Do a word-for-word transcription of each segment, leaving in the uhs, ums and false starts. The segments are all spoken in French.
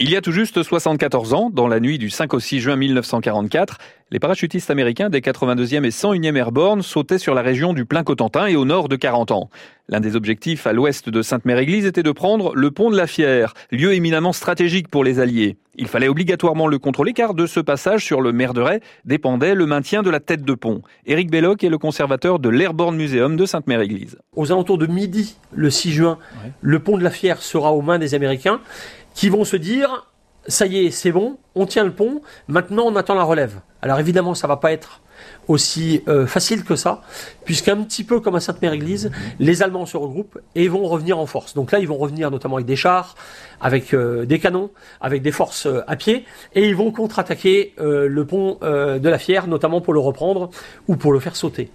Il y a tout juste soixante-quatorze ans, dans la nuit du cinq au six juin mille neuf cent quarante-quatre, les parachutistes américains des quatre-vingt-deuxième et cent unième Airborne sautaient sur la région du plein Cotentin et au nord de Carentan. L'un des objectifs à l'ouest de Sainte-Mère-Église était de prendre le pont de la Fière, lieu éminemment stratégique pour les Alliés. Il fallait obligatoirement le contrôler car de ce passage sur le Merderet dépendait le maintien de la tête de pont. Éric Belloc est le conservateur de l'Airborne Museum de Sainte-Mère-Église. Aux alentours de midi, le six juin, ouais. Le pont de la Fière sera aux mains des Américains, qui vont se dire, ça y est, c'est bon, on tient le pont, maintenant on attend la relève. Alors évidemment, ça ne va pas être aussi euh, facile que ça, puisqu'un petit peu comme à Sainte-Mère-Église, les Allemands se regroupent et vont revenir en force. Donc là, ils vont revenir notamment avec des chars, avec euh, des canons, avec des forces euh, à pied, et ils vont contre-attaquer euh, le pont euh, de la Fière, notamment pour le reprendre ou pour le faire sauter.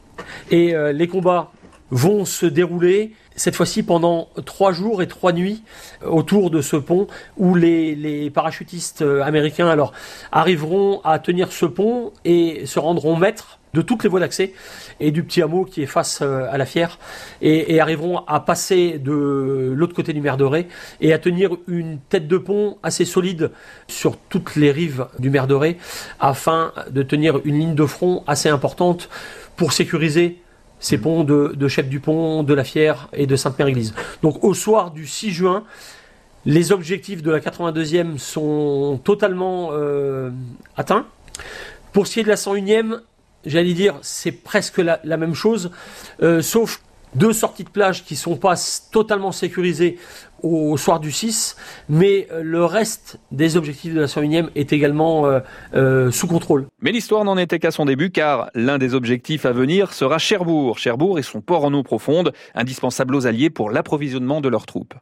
Et euh, les combats vont se dérouler, cette fois-ci pendant trois jours et trois nuits, autour de ce pont où les, les parachutistes américains alors, arriveront à tenir ce pont et se rendront maîtres de toutes les voies d'accès et du petit hameau qui est face à la Fière et, et arriveront à passer de l'autre côté du Merderet et à tenir une tête de pont assez solide sur toutes les rives du Merderet afin de tenir une ligne de front assez importante pour sécuriser ces ponts de, de Chef-du-Pont, de la Fière et de Sainte-Mère-Église. Donc au soir du six juin, les objectifs de la quatre-vingt-deuxième sont totalement euh, atteints. Pour ce qui est de la cent unième, j'allais dire, c'est presque la, la même chose, euh, sauf deux sorties de plage qui ne sont pas totalement sécurisées au soir du six, mais le reste des objectifs de la cent unième est également euh, euh, sous contrôle. Mais l'histoire n'en était qu'à son début, car l'un des objectifs à venir sera Cherbourg. Cherbourg et son port en eau profonde, indispensable aux Alliés pour l'approvisionnement de leurs troupes.